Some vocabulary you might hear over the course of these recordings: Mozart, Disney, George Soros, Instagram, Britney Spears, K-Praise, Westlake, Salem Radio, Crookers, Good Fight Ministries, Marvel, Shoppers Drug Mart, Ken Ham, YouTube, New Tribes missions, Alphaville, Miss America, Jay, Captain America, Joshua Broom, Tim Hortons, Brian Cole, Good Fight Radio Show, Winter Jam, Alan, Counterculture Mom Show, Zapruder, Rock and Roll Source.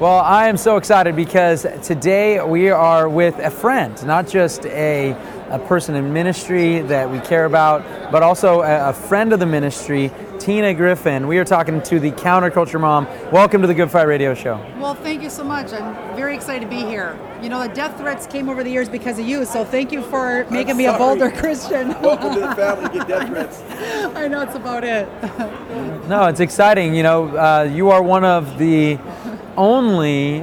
Well, I am so excited because today we are with a friend, not just a person in ministry that we care about, but also a friend of the ministry, Tina Griffin. We are talking to the Counterculture Mom. Welcome to the Good Fight Radio Show. Well, thank you so much. I'm very excited to be here. You know, the death threats came over the years because of you, so thank you for making me a bolder Christian. Welcome to the family, get death threats. I know, it's about it. No, it's exciting. You know, you are one of the only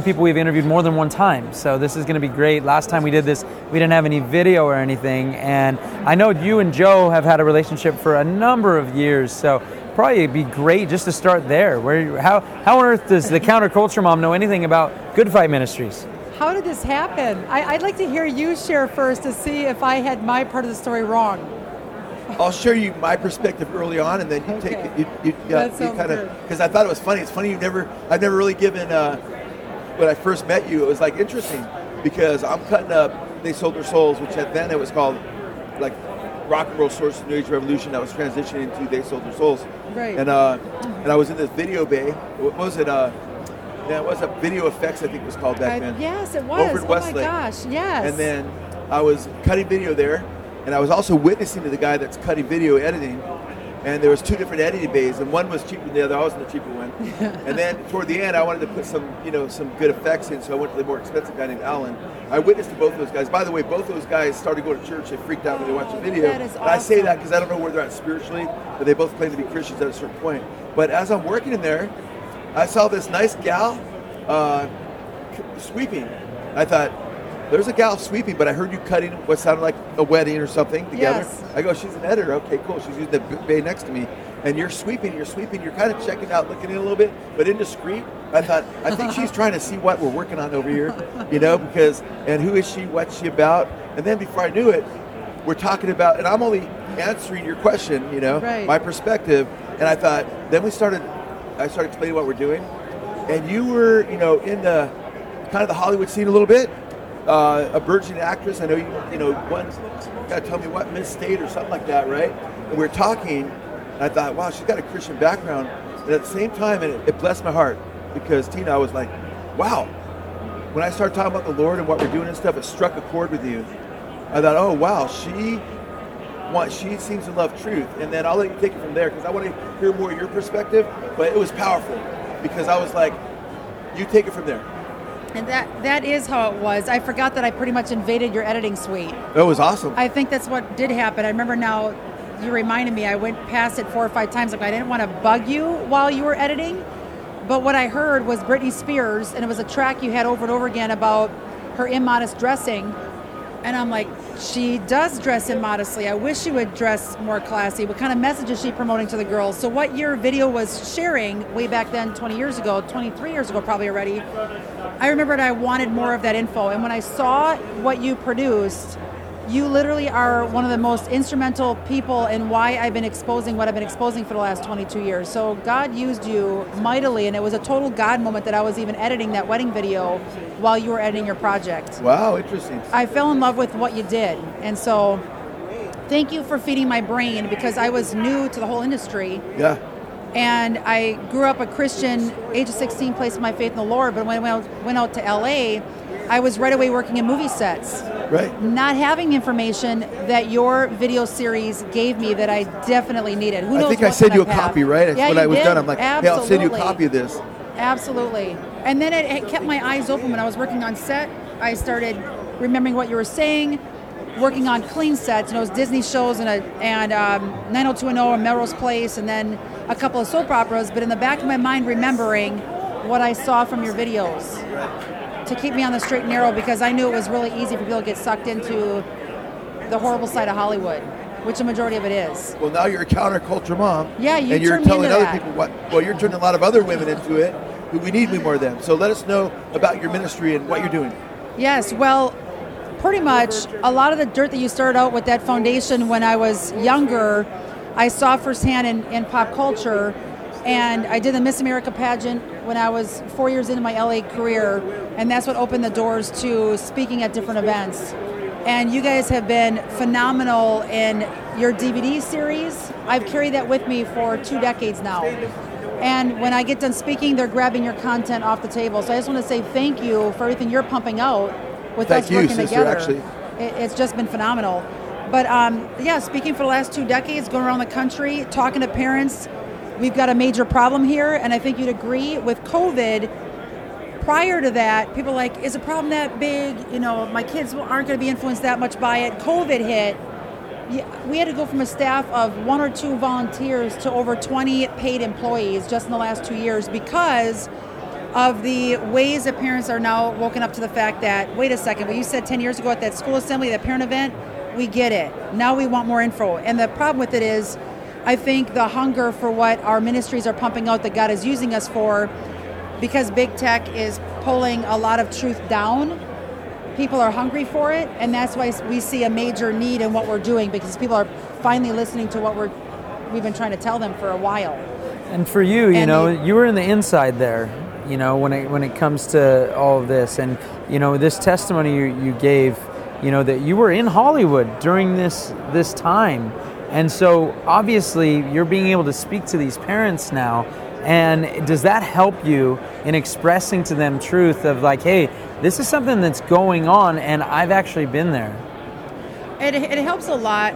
people we've interviewed more than one time, so this is going to be great. Last time we did this, we didn't have any video or anything, and I know you and Joe have had a relationship for a number of years, so probably it'd be great just to start there. How on earth does the Counterculture Mom know anything about Good Fight Ministries? How did this happen? I'd like to hear you share first to see if I had my part of the story wrong. I'll share you my perspective early on, and then you take it. You kind of, because I thought it was funny. It's funny I've never really given. When I first met you, it was like interesting because I'm cutting up They Sold Their Souls, which at then it was called like Rock and Roll Source, New Age Revolution. I was transitioning to They Sold Their Souls, right? And and I was in this video bay. What was it? That was a video effects, I think it was called back then. Yes, it was. Over at Westlake. My gosh, yes. And then I was cutting video there. And I was also witnessing to the guy that's cutting video editing, and there was two different editing bays, and one was cheaper than the other. I was in the cheaper one. And then toward the end, I wanted to put some good effects in, so I went to the more expensive guy named Alan. I witnessed to both of those guys. By the way, both of those guys started going to church. They freaked out when they watched the video. That is awesome. And I say that because I don't know where they're at spiritually, but they both claim to be Christians at a certain point. But as I'm working in there, I saw this nice gal sweeping. I thought, there's a gal sweeping, but I heard you cutting what sounded like a wedding or something together. Yes. I go, she's an editor. Okay, cool. She's using the bay next to me. And you're sweeping. You're kind of checking out, looking in a little bit, but indiscreet. I thought, I think she's trying to see what we're working on over here, because, and who is she, what's she about? And then before I knew it, we're talking about, and I'm only answering your question, right. My perspective. And I thought, then I started explaining what we're doing. And you were, in the kind of the Hollywood scene a little bit. A burgeoning actress. I know gotta tell me what, Miss State or something like that, right? And we're talking, and I thought, wow, she's got a Christian background. And at the same time, and it blessed my heart because, Tina, I was like, wow. When I started talking about the Lord and what we're doing and stuff, it struck a chord with you. I thought, oh, wow, she seems to love truth. And then I'll let you take it from there because I want to hear more of your perspective. But it was powerful because I was like, you take it from there. And that is how it was. I forgot that I pretty much invaded your editing suite. That was awesome. I think that's what did happen. I remember now you reminded me. I went past it 4 or 5 times. Like I didn't want to bug you while you were editing. But what I heard was Britney Spears, and it was a track you had over and over again about her immodest dressing. And I'm like, she does dress immodestly. I wish she would dress more classy. What kind of message is she promoting to the girls? So what your video was sharing way back then, 20 years ago, 23 years ago probably already, I remembered I wanted more of that info. And when I saw what you produced, you literally are one of the most instrumental people in why I've been exposing what I've been exposing for the last 22 years. So God used you mightily, and it was a total God moment that I was even editing that wedding video while you were editing your project. Wow, interesting. I fell in love with what you did. And so thank you for feeding my brain because I was new to the whole industry. Yeah. And I grew up a Christian, age of 16, placed my faith in the Lord. But when I went out to LA, I was right away working in movie sets. Right. Not having information that your video series gave me that I definitely needed. Who knows? I think I sent you a copy, right? That's what I was done. I'm like, hey, I'll send you a copy of this. Absolutely. And then it kept my eyes open when I was working on set. I started remembering what you were saying, working on clean sets. It was Disney shows and 90210 and Melrose Place, and then a couple of soap operas. But in the back of my mind, remembering what I saw from your videos. Right. To keep me on the straight and narrow because I knew it was really easy for people to get sucked into the horrible side of Hollywood. which the majority of it is. Well, now you're a counterculture mom. Yeah, you and you're telling other people what. Well, you're turning a lot of other women into it. We need more of them. So let us know about your ministry and what you're doing. Yes, well, pretty much a lot of the dirt that you started out with that foundation when I was younger, I saw firsthand in pop culture. And I did the Miss America pageant when I was 4 years into my LA career, and that's what opened the doors to speaking at different events. And you guys have been phenomenal in your DVD series. I've carried that with me for 2 decades now. And when I get done speaking, they're grabbing your content off the table. So I just want to say thank you for everything you're pumping out with us working together. Thank you, sister, actually. It's just been phenomenal. But yeah, speaking for the last 2 decades, going around the country, talking to parents. We've got a major problem here, and I think you'd agree with COVID. Prior to that, people were like, is the problem that big? You know, my kids aren't going to be influenced that much by it. COVID hit. We had to go from a staff of 1 or 2 volunteers to over 20 paid employees just in the last 2 years because of the ways that parents are now woken up to the fact that, wait a second, what you said 10 years ago at that school assembly, that parent event, we get it. Now we want more info. And the problem with it is, I think the hunger for what our ministries are pumping out that God is using us for, because big tech is pulling a lot of truth down, people are hungry for it, and that's why we see a major need in what we're doing, because people are finally listening to what we've been trying to tell them for a while. And for you, you were in the inside there, you know, when it comes to all of this, and you know, this testimony you gave, you know, that you were in Hollywood during this time. And so, obviously, you're being able to speak to these parents now, and does that help you in expressing to them truth of like, hey, this is something that's going on, and I've actually been there? It helps a lot,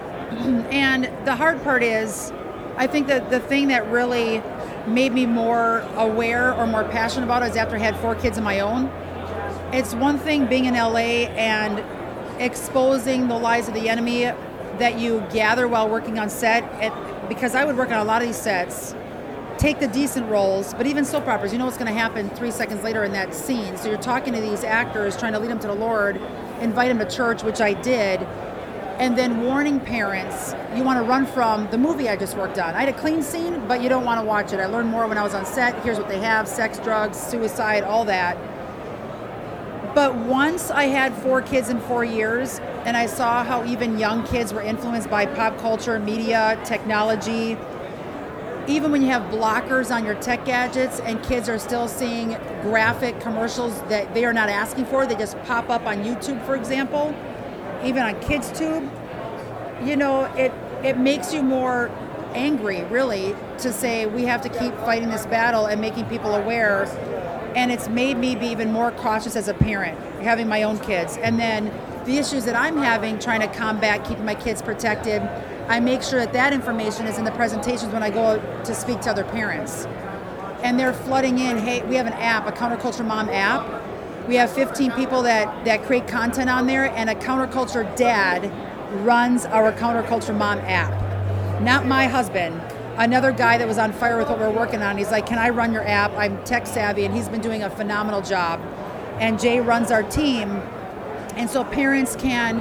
and the hard part is, I think that the thing that really made me more aware or more passionate about it is after I had 4 kids of my own. It's one thing being in LA and exposing the lies of the enemy that you gather while working on set, because I would work on a lot of these sets, take the decent roles, but even soap operas, you know what's going to happen 3 seconds later in that scene. So you're talking to these actors, trying to lead them to the Lord, invite them to church, which I did, and then warning parents, you want to run from the movie I just worked on. I had a clean scene, but you don't want to watch it. I learned more when I was on set. Here's what they have: sex, drugs, suicide, all that. But once I had 4 kids in 4 years, and I saw how even young kids were influenced by pop culture, media, technology, even when you have blockers on your tech gadgets and kids are still seeing graphic commercials that they are not asking for, they just pop up on YouTube, for example, even on KidsTube, you know, it makes you more angry, really, to say we have to keep fighting this battle and making people aware. And it's made me be even more cautious as a parent, having my own kids. And then the issues that I'm having, trying to combat, keeping my kids protected, I make sure that information is in the presentations when I go to speak to other parents. And they're flooding in, hey, we have an app, a Counterculture Mom app. We have 15 people that create content on there, and a Counterculture Dad runs our Counterculture Mom app. Not my husband. Another guy that was on fire with what we're working on, he's like, can I run your app? I'm tech savvy, and he's been doing a phenomenal job. And Jay runs our team. And so parents can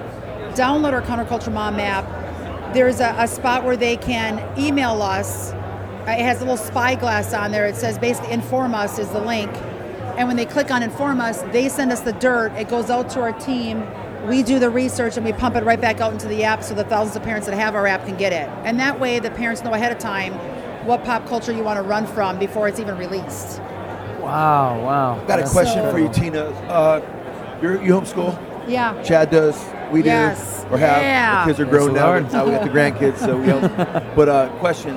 download our Counterculture Mom app. There's a spot where they can email us. It has a little spyglass on there. It says basically inform us is the link. And when they click on inform us, they send us the dirt. It goes out to our team. We do the research and we pump it right back out into the app so the thousands of parents that have our app can get it. And that way the parents know ahead of time what pop culture you want to run from before it's even released. Wow. I've got a question for you, Tina. You homeschool? Yeah. Chad does. We do. Yes. Or have. Yeah. Our kids are grown now. Now we got the grandkids, so we homeschool. But question.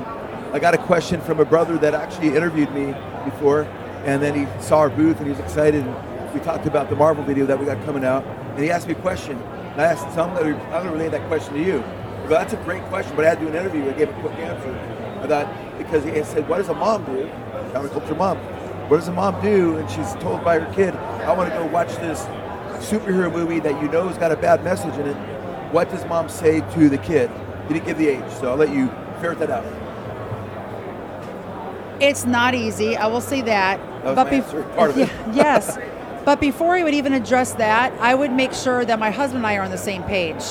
I got a question from a brother that actually interviewed me before, and then he saw our booth and he was excited. And we talked about the Marvel video that we got coming out, and he asked me a question. And I asked him, I'm going to relate that question to you. But that's a great question, but I had to do an interview. I gave a quick answer. I thought, because he said, what does a mom do? Counterculture mom. What does a mom do? And she's told by her kid, I want to go watch this superhero movie that you know has got a bad message in it. What does mom say to the kid? He didn't give the age, so I'll let you ferret that out. It's not easy, I will say that. Yes. But before I would even address that, I would make sure that my husband and I are on the same page.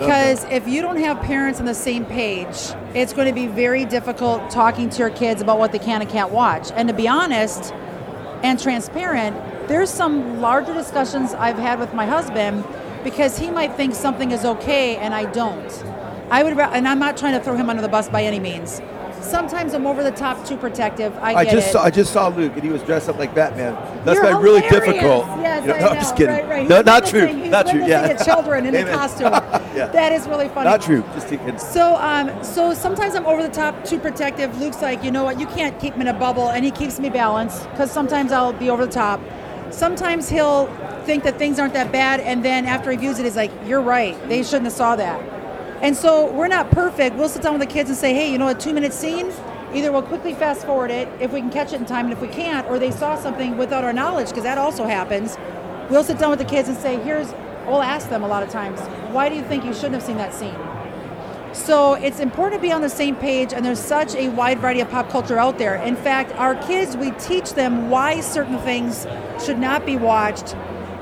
Because if you don't have parents on the same page, it's going to be very difficult talking to your kids about what they can and can't watch. And to be honest and transparent, there's some larger discussions I've had with my husband because he might think something is okay and I don't. And I'm not trying to throw him under the bus by any means. Sometimes I'm over the top, too protective. I get it. I just saw Luke, and he was dressed up like Batman. That's been really difficult. Yes, you know, I know. I'm just kidding. Right. No, not true. Not true. Yeah. Children in a costume. Yeah. That is really funny. Not true. Just kidding. So sometimes I'm over the top, too protective. Luke's like, you know what? You can't keep me in a bubble, and he keeps me balanced because sometimes I'll be over the top. Sometimes he'll think that things aren't that bad, and then after he views it, he's like, "You're right. They shouldn't have saw that." And so we're not perfect. We'll sit down with the kids and say, hey, you know, a 2-minute scene, either we'll quickly fast forward it if we can catch it in time, and if we can't, or they saw something without our knowledge, because that also happens. We'll sit down with the kids and say, we'll ask them a lot of times, why do you think you shouldn't have seen that scene? So it's important to be on the same page, and there's such a wide variety of pop culture out there. In fact, our kids, we teach them why certain things should not be watched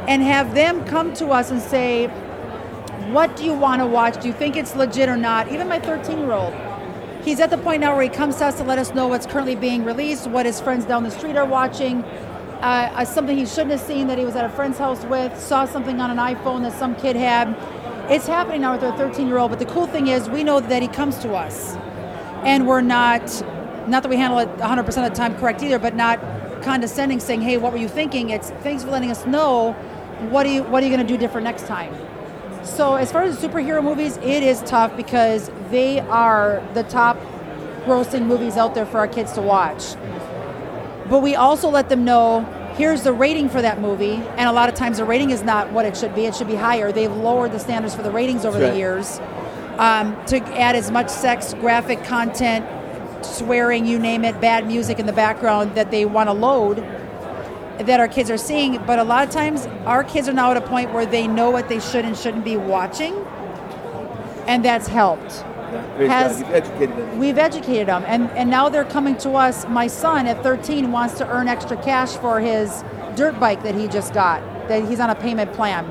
and have them come to us and say, what do you want to watch? Do you think it's legit or not? Even my 13-year-old, he's at the point now where he comes to us to let us know what's currently being released, what his friends down the street are watching, something he shouldn't have seen that he was at a friend's house with, saw something on an iPhone that some kid had. It's happening now with our 13-year-old, but the cool thing is we know that he comes to us. And we're not that we handle it 100% of the time correct either, but not condescending saying, hey, what were you thinking? It's thanks for letting us know. What are you going to do different next time? So as far as superhero movies, it is tough because they are the top grossing movies out there for our kids to watch. But we also let them know, here's the rating for that movie. And a lot of times the rating is not what it should be. It should be higher. They've lowered the standards for the ratings over the years to add as much sex, graphic content, swearing, you name it, bad music in the background that they want to load that our kids are seeing. But a lot of times our kids are now at a point where they know what they should and shouldn't be watching, and that's helped. We've educated them, and now they're coming to us. My son at 13 wants to earn extra cash for his dirt bike that he just got, that he's on a payment plan.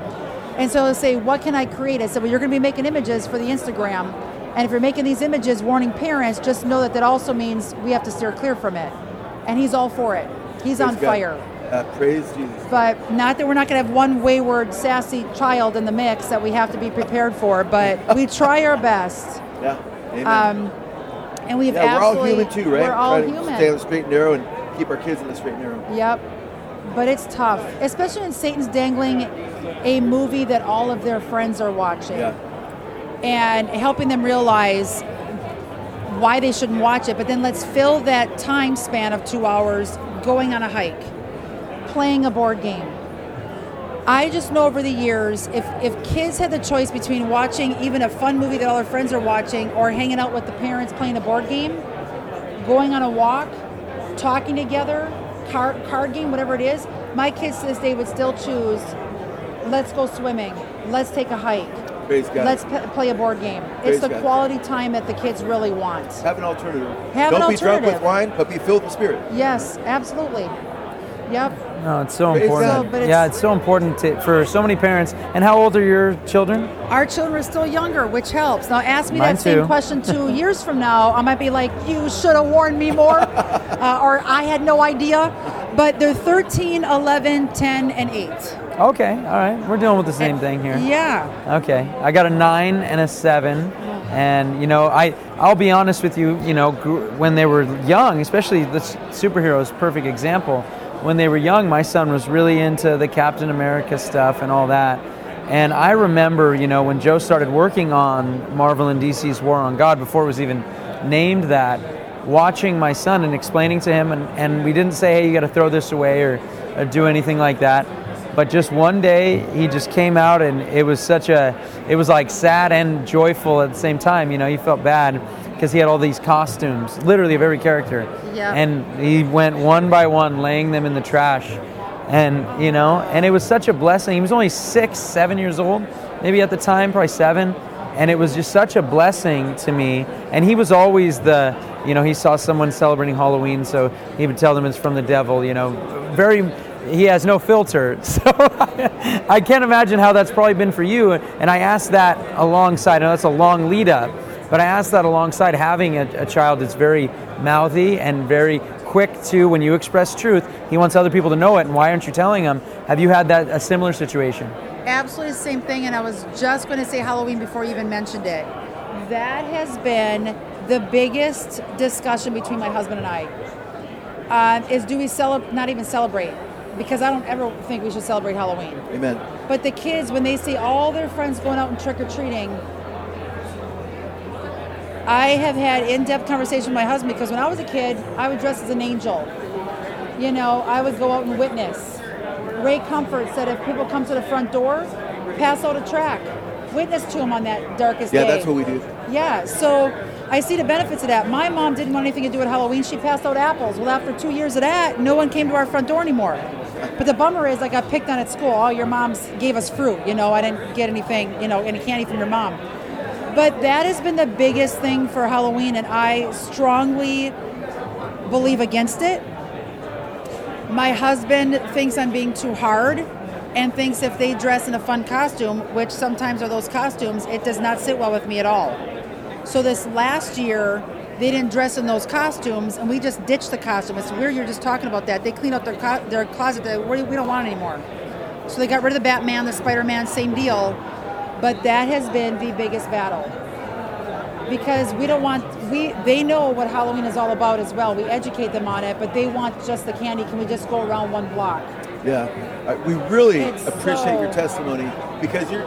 And so he'll say, what can I create? I said, well, you're going to be making images for the Instagram, and if you're making these images, warning parents, just know that that also means we have to steer clear from it. And he's all for it. He's on fire. Praise Jesus. But not that we're not going to have one wayward, sassy child in the mix that we have to be prepared for, but we try our best. Yeah, amen. And we've absolutely... we're all human too, right? We're all human. Stay on the straight and narrow and keep our kids on the straight and narrow. Yep, but it's tough, especially when Satan's dangling a movie that all of their friends are watching and helping them realize why they shouldn't watch it, but then let's fill that time span of 2 hours going on a hike, playing a board game. I just know over the years, if kids had the choice between watching even a fun movie that all their friends are watching or hanging out with the parents playing a board game, going on a walk, talking together, card game, whatever it is, my kids to this day would still choose, let's go swimming, let's take a hike, let's play a board game. It's the quality time that the kids really want. Have an alternative. Don't be drunk with wine, but be filled with spirit. Yes, absolutely. Yep. No, it's so important. It's so important for so many parents. And how old are your children? Our children are still younger, which helps. Now, ask me same question 2 years from now. I might be like, you should have warned me more, or I had no idea. But they're 13, 11, 10, and 8. Okay, all right. We're dealing with the same thing here. Yeah. Okay. I got a 9 and a 7. And, you know, I'll be honest with you, you know, when they were young, especially the superheroes, perfect example. When they were young, my son was really into the Captain America stuff and all that. And I remember, you know, when Joe started working on Marvel and DC's War on God, before it was even named that, watching my son and explaining to him, and we didn't say, hey, you got to throw this away or do anything like that. But just one day, he just came out, and it was like sad and joyful at the same time. You know, he felt bad because he had all these costumes, literally of every character. Yeah. And he went one by one, laying them in the trash. And, you know, and it was such a blessing. He was only 6, 7 years old, maybe at the time, probably 7. And it was just such a blessing to me. And he was always he saw someone celebrating Halloween, so he would tell them it's from the devil, you know, very he has no filter. So I can't imagine how that's probably been for you. And I asked that alongside, and that's a long lead up, but I asked that alongside having a child that's very mouthy and very quick to, when you express truth, he wants other people to know it. And why aren't you telling him? Have you had that a similar situation? Absolutely the same thing. And I was just going to say Halloween before you even mentioned it. That has been the biggest discussion between my husband and I. Is do we celebrate? Not even celebrate, because I don't ever think we should celebrate Halloween. Amen. But the kids, when they see all their friends going out and trick-or-treating, I have had in-depth conversations with my husband, because when I was a kid, I would dress as an angel. You know, I would go out and witness. Ray Comfort said if people come to the front door, pass out a tract. Witness to them on that darkest day. Yeah, that's what we do. Yeah, so I see the benefits of that. My mom didn't want anything to do with Halloween. She passed out apples. Well, after 2 years of that, no one came to our front door anymore. But the bummer is I got picked on at school. Oh, your mom gave us fruit. You know, I didn't get anything, you know, any candy from your mom. But that has been the biggest thing for Halloween, and I strongly believe against it. My husband thinks I'm being too hard and thinks if they dress in a fun costume, which sometimes are those costumes, it does not sit well with me at all. So this last year, they didn't dress in those costumes, and we just ditched the costume. It's weird you're just talking about that. They cleaned up their closet. We don't want it anymore. So they got rid of the Batman, the Spider-Man, same deal. But that has been the biggest battle, because we don't want, they know what Halloween is all about as well. We educate them on it, but they want just the candy. Can we just go around one block? Yeah, we really appreciate your testimony, because we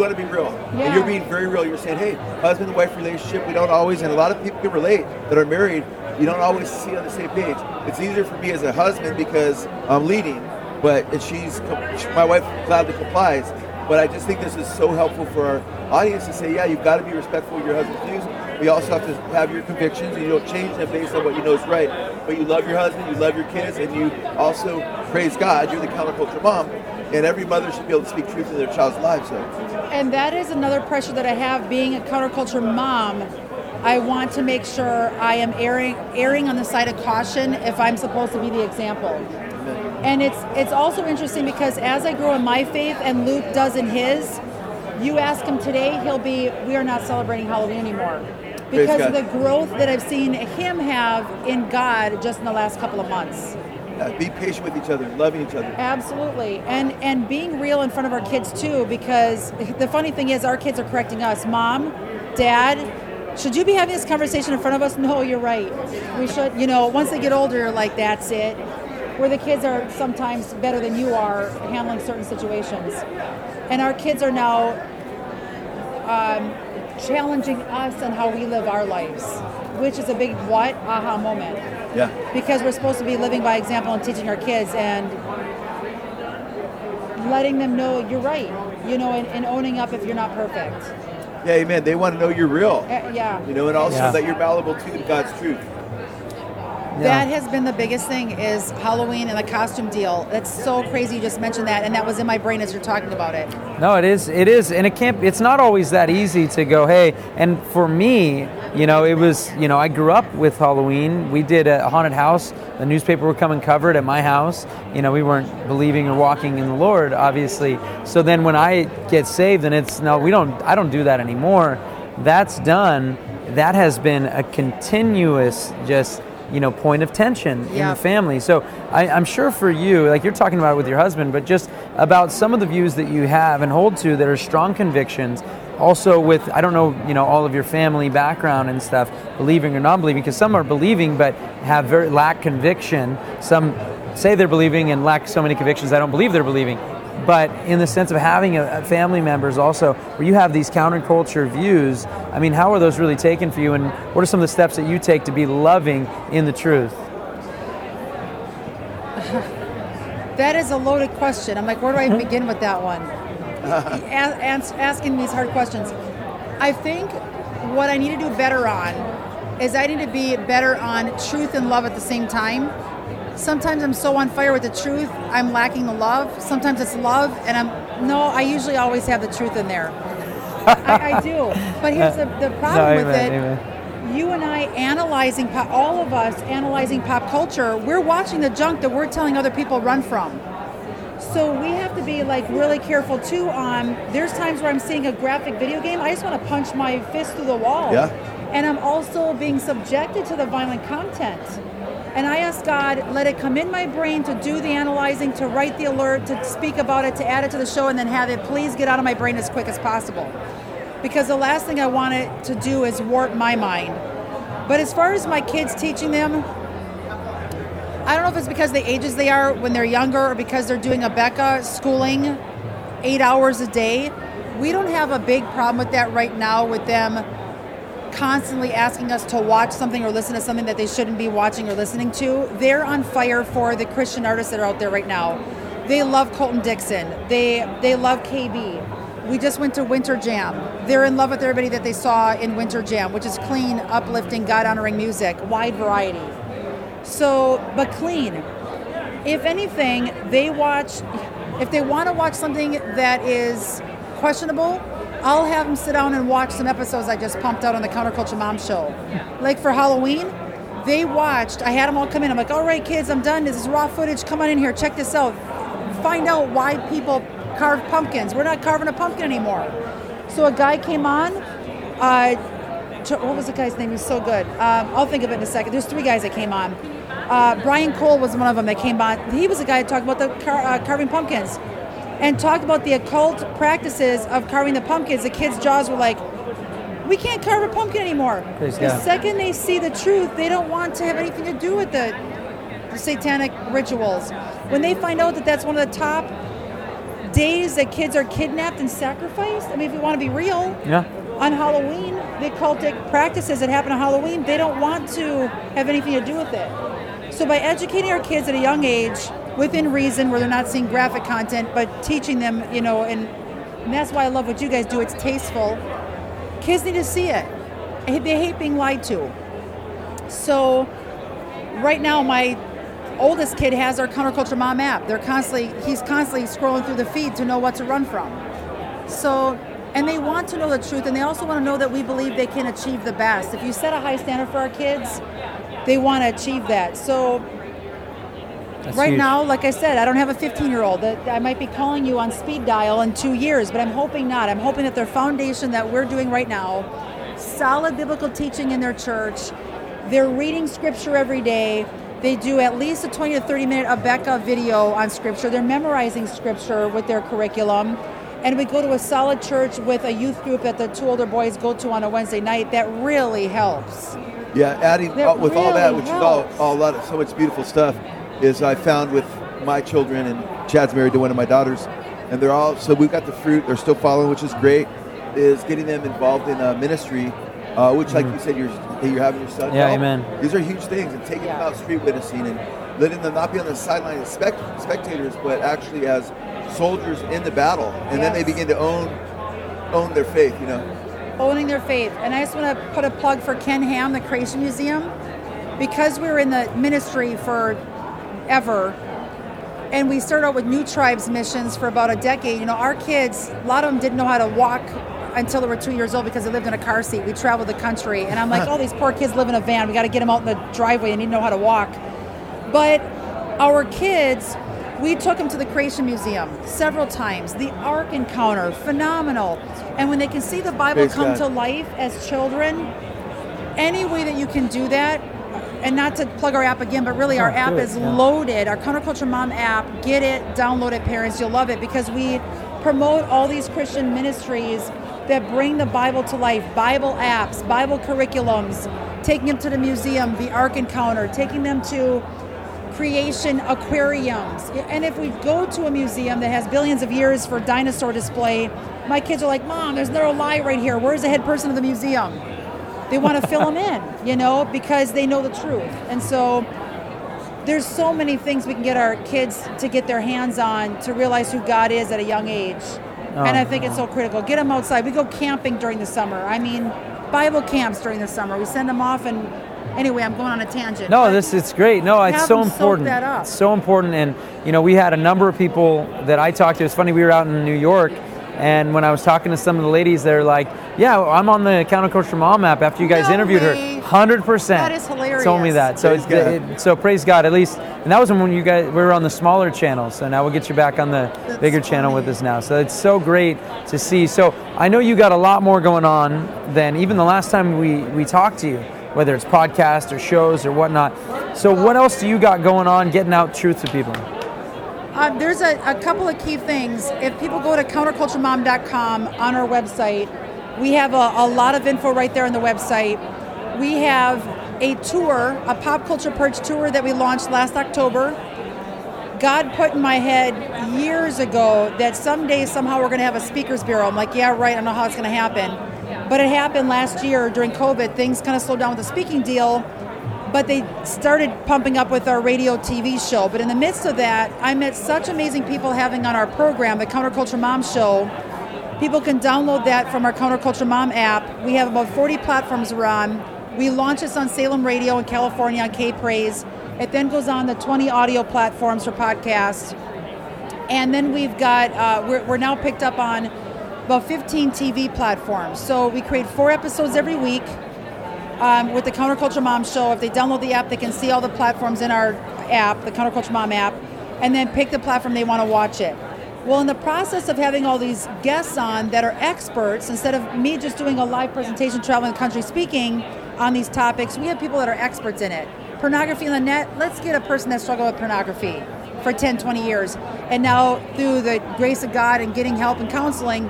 want to be real. Yeah. And you're being very real. You're saying, hey, husband and wife relationship, we don't always, and a lot of people can relate that are married, you don't always see on the same page. It's easier for me as a husband because I'm leading, but she's, my wife gladly complies. But I just think this is so helpful for our audience to say, yeah, you've got to be respectful of your husband's views. We also have to have your convictions, and you don't change them based on what you know is right. But you love your husband, you love your kids, and you also, praise God, you're the counterculture mom, and every mother should be able to speak truth in their child's lives. So. And that is another pressure that I have, being a counterculture mom. I want to make sure I am erring on the side of caution if I'm supposed to be the example. And it's also interesting, because as I grow in my faith and Luke does in his, you ask him today, he'll be, we are not celebrating Halloween anymore. Because of the growth that I've seen him have in God just in the last couple of months. Be patient with each other, loving each other. Absolutely. And being real in front of our kids too, because the funny thing is our kids are correcting us. Mom, Dad, should you be having this conversation in front of us? No, you're right. We should, you know, once they get older, you're like, that's it. Where the kids are sometimes better than you are handling certain situations. And our kids are now challenging us on how we live our lives, which is a big aha moment. Yeah. Because we're supposed to be living by example and teaching our kids and letting them know you're right, you know, and owning up if you're not perfect. Yeah, amen. They want to know you're real. Yeah. You know, and also that you're malleable to God's truth. Yeah. That has been the biggest thing, is Halloween and the costume deal. That's so crazy you just mentioned that, and that was in my brain as you're talking about it. No, it is, and it's not always that easy to go, hey, and for me, you know, it was, you know, I grew up with Halloween. We did a haunted house. The newspaper would come and cover it at my house. You know, we weren't believing or walking in the Lord, obviously. So then when I get saved, and it's, no, I don't do that anymore. That's done. That has been a continuous just, you know, point of tension in the family. So I'm sure for you, like you're talking about it with your husband, but just about some of the views that you have and hold to that are strong convictions. Also with, I don't know, you know, all of your family background and stuff, believing or non-believing, because some are believing but have lack conviction. Some say they're believing and lack so many convictions I don't believe they're believing. But in the sense of having a family members also, where you have these counterculture views, I mean, how are those really taken for you, and what are some of the steps that you take to be loving in the truth? That is a loaded question. I'm like, where do I begin with that one? Asking these hard questions. I think what I need to do better on is I need to be better on truth and love at the same time. Sometimes I'm so on fire with the truth, I'm lacking the love. Sometimes it's love, and I usually always have the truth in there. I do. But here's the problem with it. you and I analyzing, all of us analyzing pop culture, we're watching the junk that we're telling other people run from. So we have to be like really careful too on, there's times where I'm seeing a graphic video game, I just want to punch my fist through the wall. Yeah. And I'm also being subjected to the violent content. And I ask God, let it come in my brain to do the analyzing, to write the alert, to speak about it, to add it to the show, and then have it please get out of my brain as quick as possible. Because the last thing I want it to do is warp my mind. But as far as my kids teaching them, I don't know if it's because the ages they are when they're younger or because they're doing a Becca schooling 8 hours a day. We don't have a big problem with that right now with them constantly asking us to watch something or listen to something that they shouldn't be watching or listening to. They're on fire for the Christian artists that are out there right now. They love Colton Dixon. They love KB. We just went to Winter Jam. They're in love with everybody that they saw in Winter Jam, which is clean, uplifting, God-honoring music, wide variety. So, but clean. If anything, they watch, if they want to watch something that is questionable, I'll have them sit down and watch some episodes I just pumped out on the Counterculture Mom Show. Like for Halloween, they watched, I had them all come in. I'm like, all right, kids, I'm done. This is raw footage. Come on in here. Check this out. Find out why people carve pumpkins. We're not carving a pumpkin anymore. So a guy came on. What was the guy's name? He's so good. I'll think of it in a second. There's three guys that came on. Brian Cole was one of them that came on. He was the guy that talked about the carving pumpkins. And talked about the occult practices of carving the pumpkins. The kids' jaws were like, we can't carve a pumpkin anymore. The second they see the truth, they don't want to have anything to do with the satanic rituals. When they find out that that's one of the top days that kids are kidnapped and sacrificed, I mean, if we want to be real, on Halloween, the cultic practices that happen on Halloween, they don't want to have anything to do with it. So by educating our kids at a young age, within reason, where they're not seeing graphic content, but teaching them, you know, and that's why I love what you guys do. It's tasteful. Kids need to see it. They hate being lied to. So right now, my oldest kid has our Counterculture Mom app. He's constantly scrolling through the feed to know what to run from. So, and they want to know the truth, and they also want to know that we believe they can achieve the best. If you set a high standard for our kids, they want to achieve that. So, That's right now, like I said, I don't have a 15-year-old. I might be calling you on speed dial in 2 years, but I'm hoping not. I'm hoping that their foundation that we're doing right now, solid biblical teaching in their church, they're reading scripture every day, they do at least a 20 to 30-minute Abeka video on scripture, they're memorizing scripture with their curriculum, and we go to a solid church with a youth group that the two older boys go to on a Wednesday night. That really helps. Yeah, adding with all that, which is all a lot of so much beautiful stuff, is I found with my children, and Chad's married to one of my daughters, and they're all, so we've got the fruit, they're still following, which is great, is getting them involved in ministry, which like you said, you're having your son. Yeah, amen. These are huge things, and taking them out street witnessing, and letting them not be on the sideline as spectators, but actually as soldiers in the battle, and then they begin to own their faith, you know. Owning their faith, and I just want to put a plug for Ken Ham, the Creation Museum, because we were in the ministry for ever, and we started out with New Tribes missions for about a decade. You know, our kids, a lot of them didn't know how to walk until they were 2 years old because they lived in a car seat. We traveled the country, and I'm like, oh, these poor kids live in a van. We got to get them out in the driveway. They need to know how to walk. But our kids, we took them to the Creation Museum several times. The Ark Encounter, phenomenal. And when they can see the Bible come to life as children, any way that you can do that. And not to plug our app again, but really our app is loaded. Our Counterculture Mom app, get it, download it, parents. You'll love it because we promote all these Christian ministries that bring the Bible to life. Bible apps, Bible curriculums, taking them to the museum, the Ark Encounter, taking them to creation aquariums. And if we go to a museum that has billions of years for dinosaur display, my kids are like, Mom, there's no lie right here. Where's the head person of the museum? They want to fill them in, you know, because they know the truth. And so there's so many things we can get our kids to get their hands on to realize who God is at a young age. And I think it's so critical. Get them outside. We go camping during the summer. I mean, Bible camps during the summer. We send them off and anyway, I'm going on a tangent. No, it's great. No, it's so important. It's so important. And, you know, we had a number of people that I talked to. It's funny, we were out in New York. And when I was talking to some of the ladies, they're like, yeah, I'm on the Counterculture Mom app after you guys interviewed her. 100%. That is hilarious. Told me that. So so praise God, at least. And that was when you guys, we were on the smaller channel. So now we'll get you back on the bigger channel with us now. So it's so great to see. So I know you got a lot more going on than even the last time we talked to you, whether it's podcasts or shows or whatnot. So what else do you got going on, getting out truth to people? There's a couple of key things. If people go to counterculturemom.com on our website, we have a lot of info right there on the website. We have a tour, a Pop Culture Perch tour that we launched last October. God put in my head years ago that someday somehow we're going to have a speakers bureau. I'm like, yeah, right, I don't know how it's going to happen. But it happened last year during COVID. Things kind of slowed down with the speaking deal, but they started pumping up with our radio TV show. But in the midst of that, I met such amazing people having on our program, the Counterculture Mom Show. People can download that from our Counterculture Mom app. We have about 40 platforms we're on. We launch this on Salem Radio in California on K-Praise. It then goes on the 20 audio platforms for podcasts. And then we've got, we're now picked up on about 15 TV platforms. So we create 4 episodes every week with the Counterculture Mom Show. If they download the app, they can see all the platforms in our app, the Counterculture Mom app, and then pick the platform they want to watch it. Well, in the process of having all these guests on that are experts, instead of me just doing a live presentation, traveling the country speaking on these topics, we have people that are experts in it. Pornography on the net, let's get a person that struggled with pornography for 10, 20 years. And now through the grace of God and getting help and counseling,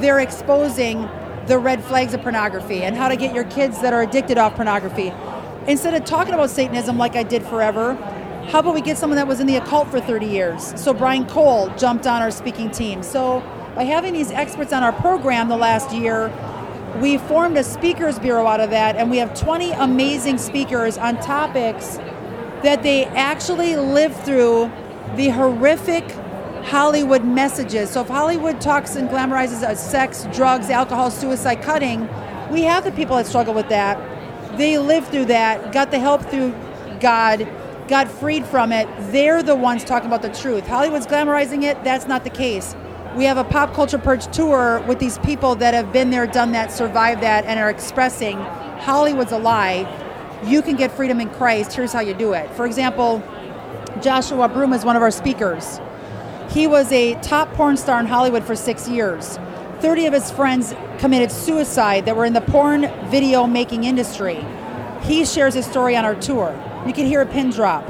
they're exposing the red flags of pornography and how to get your kids that are addicted off pornography. Instead of talking about Satanism like I did forever, how about we get someone that was in the occult for 30 years? So Brian Cole jumped on our speaking team. So by having these experts on our program the last year, we formed a speakers bureau out of that, and we have 20 amazing speakers on topics that they actually lived through the horrific Hollywood messages. So if Hollywood talks and glamorizes sex, drugs, alcohol, suicide, cutting, we have the people that struggle with that. They lived through that, got the help through God, got freed from it. They're the ones talking about the truth. Hollywood's glamorizing it. That's not the case. We have a Pop Culture Perch tour with these people that have been there, done that, survived that, and are expressing Hollywood's a lie. You can get freedom in Christ. Here's how you do it. For example, Joshua Broom is one of our speakers. He was a top porn star in Hollywood for 6 years. 30 of his friends committed suicide that were in the porn video making industry. He shares his story on our tour. You can hear a pin drop.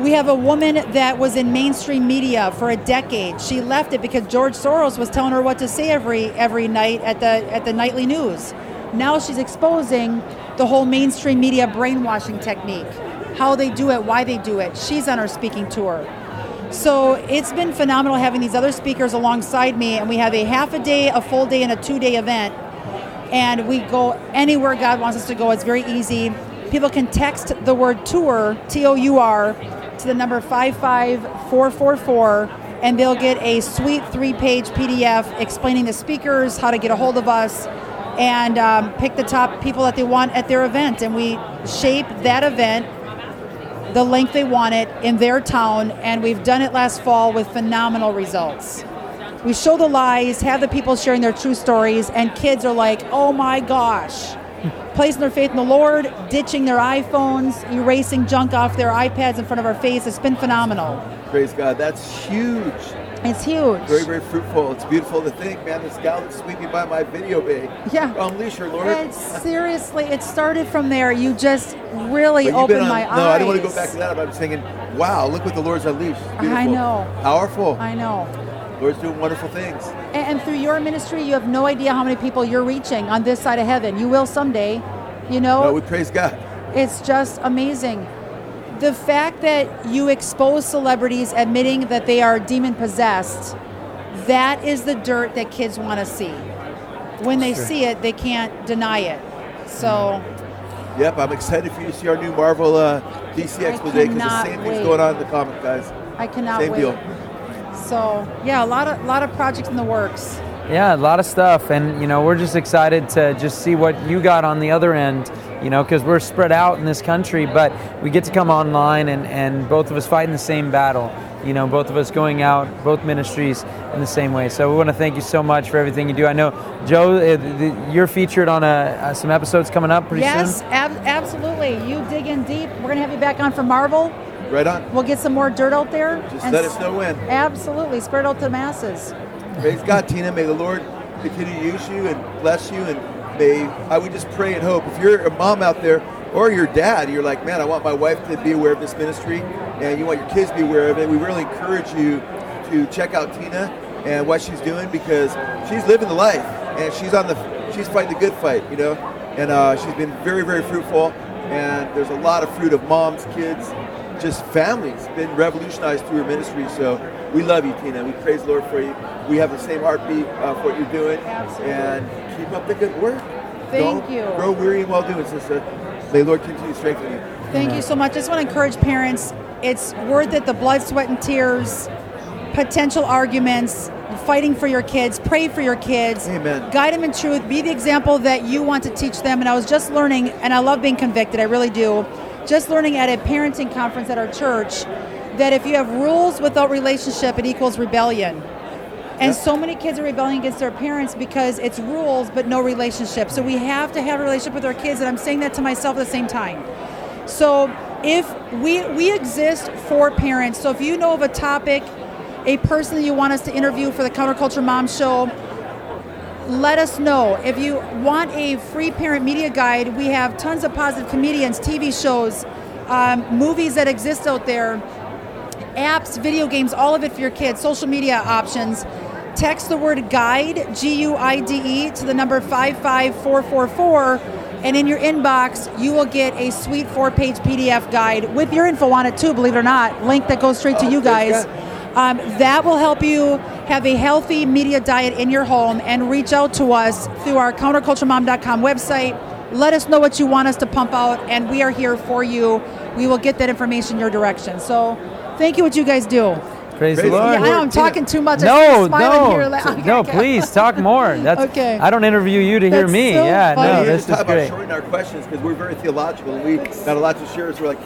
We have a woman that was in mainstream media for a decade. She left it because George Soros was telling her what to say every night at the nightly news. Now she's exposing the whole mainstream media brainwashing technique, how they do it, why they do it. She's on our speaking tour. So it's been phenomenal having these other speakers alongside me, and we have a half a day, a full day, and a 2-day event. And we go anywhere God wants us to go. It's very easy. People can text the word tour, T-O-U-R, to the number 55444, and they'll get a sweet 3-page PDF explaining the speakers, how to get a hold of us, and pick the top people that they want at their event. And we shape that event the length they want it in their town, and we've done it last fall with phenomenal results. We show the lies, have the people sharing their true stories, and kids are like, oh my gosh. Placing their faith in the Lord, ditching their iPhones, erasing junk off their iPads in front of our face. It's been phenomenal. Praise God. That's huge. It's huge. Very, very fruitful. It's beautiful to think, man, this gal is sweeping by my video bay. Yeah. Unleash her, Lord. Seriously, it started from there. You just really opened my eyes. No, I don't want to go back to that. I'm thinking, wow, look what the Lord's unleashed. Beautiful. I know. Powerful. I know. Lord's doing wonderful things. And through your ministry, you have no idea how many people you're reaching on this side of heaven. You will someday, you know. No, we praise God. It's just amazing. The fact that you expose celebrities admitting that they are demon-possessed, that is the dirt that kids want to see. When they see it, they can't deny it. So. Yep, I'm excited for you to see our new Marvel DC Expo Day, because the same thing's going on in the comic, guys. I cannot wait. Same deal. So, yeah, a lot of projects in the works. Yeah, a lot of stuff. And, you know, we're just excited to just see what you got on the other end, you know, because we're spread out in this country, but we get to come online and both of us fight in the same battle. you know, both of us going out, both ministries in the same way. So we want to thank you so much for everything you do. I know, Joe, you're featured on some episodes coming up pretty soon. Yes, absolutely. You dig in deep. We're going to have you back on for Marvel. Right on. We'll get some more dirt out there. Just let us know when. Absolutely. Spread out to the masses. Praise God, Tina. May the Lord continue to use you and bless you. And may I would just pray and hope. If you're a mom out there or your dad, you're like, man, I want my wife to be aware of this ministry. And you want your kids to be aware of it. We really encourage you to check out Tina and what she's doing, because she's living the life and she's fighting the good fight, you know. And she's been very, very fruitful. And there's a lot of fruit of moms, kids, just families been revolutionized through her ministry. So we love you, Tina. We praise the Lord for you. We have the same heartbeat for what you're doing. Absolutely. And keep up the good work. Thank you. Don't grow weary and well doing, sister. May the Lord continue to strengthen you. Thank you so much. I just want to encourage parents. It's worth it, the blood, sweat, and tears, potential arguments, fighting for your kids, pray for your kids. Amen. Guide them in truth. Be the example that you want to teach them. And I was just learning, and I love being convicted, I really do, just learning at a parenting conference at our church that if you have rules without relationship, it equals rebellion. And so many kids are rebelling against their parents because it's rules but no relationship. So we have to have a relationship with our kids, and I'm saying that to myself at the same time. So if we exist for parents, so if you know of a topic, a person that you want us to interview for the Counterculture Mom Show, let us know. If you want a free parent media guide, we have tons of positive comedians, TV shows, movies that exist out there, apps, video games, all of it for your kids, social media options. Text the word GUIDE, G-U-I-D-E, to the number 55444. And in your inbox, you will get a sweet 4-page PDF guide with your info on it too, believe it or not. Link that goes straight to you guys. That will help you have a healthy media diet in your home, and reach out to us through our counterculturemom.com website. Let us know what you want us to pump out, and we are here for you. We will get that information your direction. So thank you what you guys do. Praise the Lord. Yeah, I'm talking too much. No, please talk more. Okay. I don't interview you to hear me. So this is great. We're just shortening our questions because we're very theological and we got a lot to share. So we're like,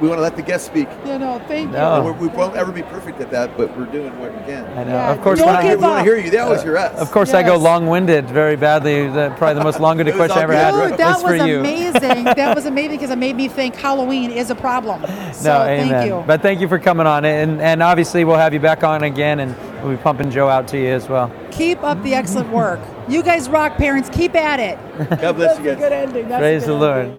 we want to let the guests speak. Thank you. We won't ever be perfect at that, but we're doing what we can. I know. Yeah. Of course, we want to hear you. They always hear us. Of course, I go long-winded very badly. Probably the most long-winded question I ever had was for you. That was amazing because it made me think Halloween is a problem. So thank you. But thank you for coming on. And obviously, we'll have you back on again, and we'll be pumping Joe out to you as well. Keep up the excellent work. You guys rock, parents. Keep at it. God bless you guys. Good ending. Praise the Lord.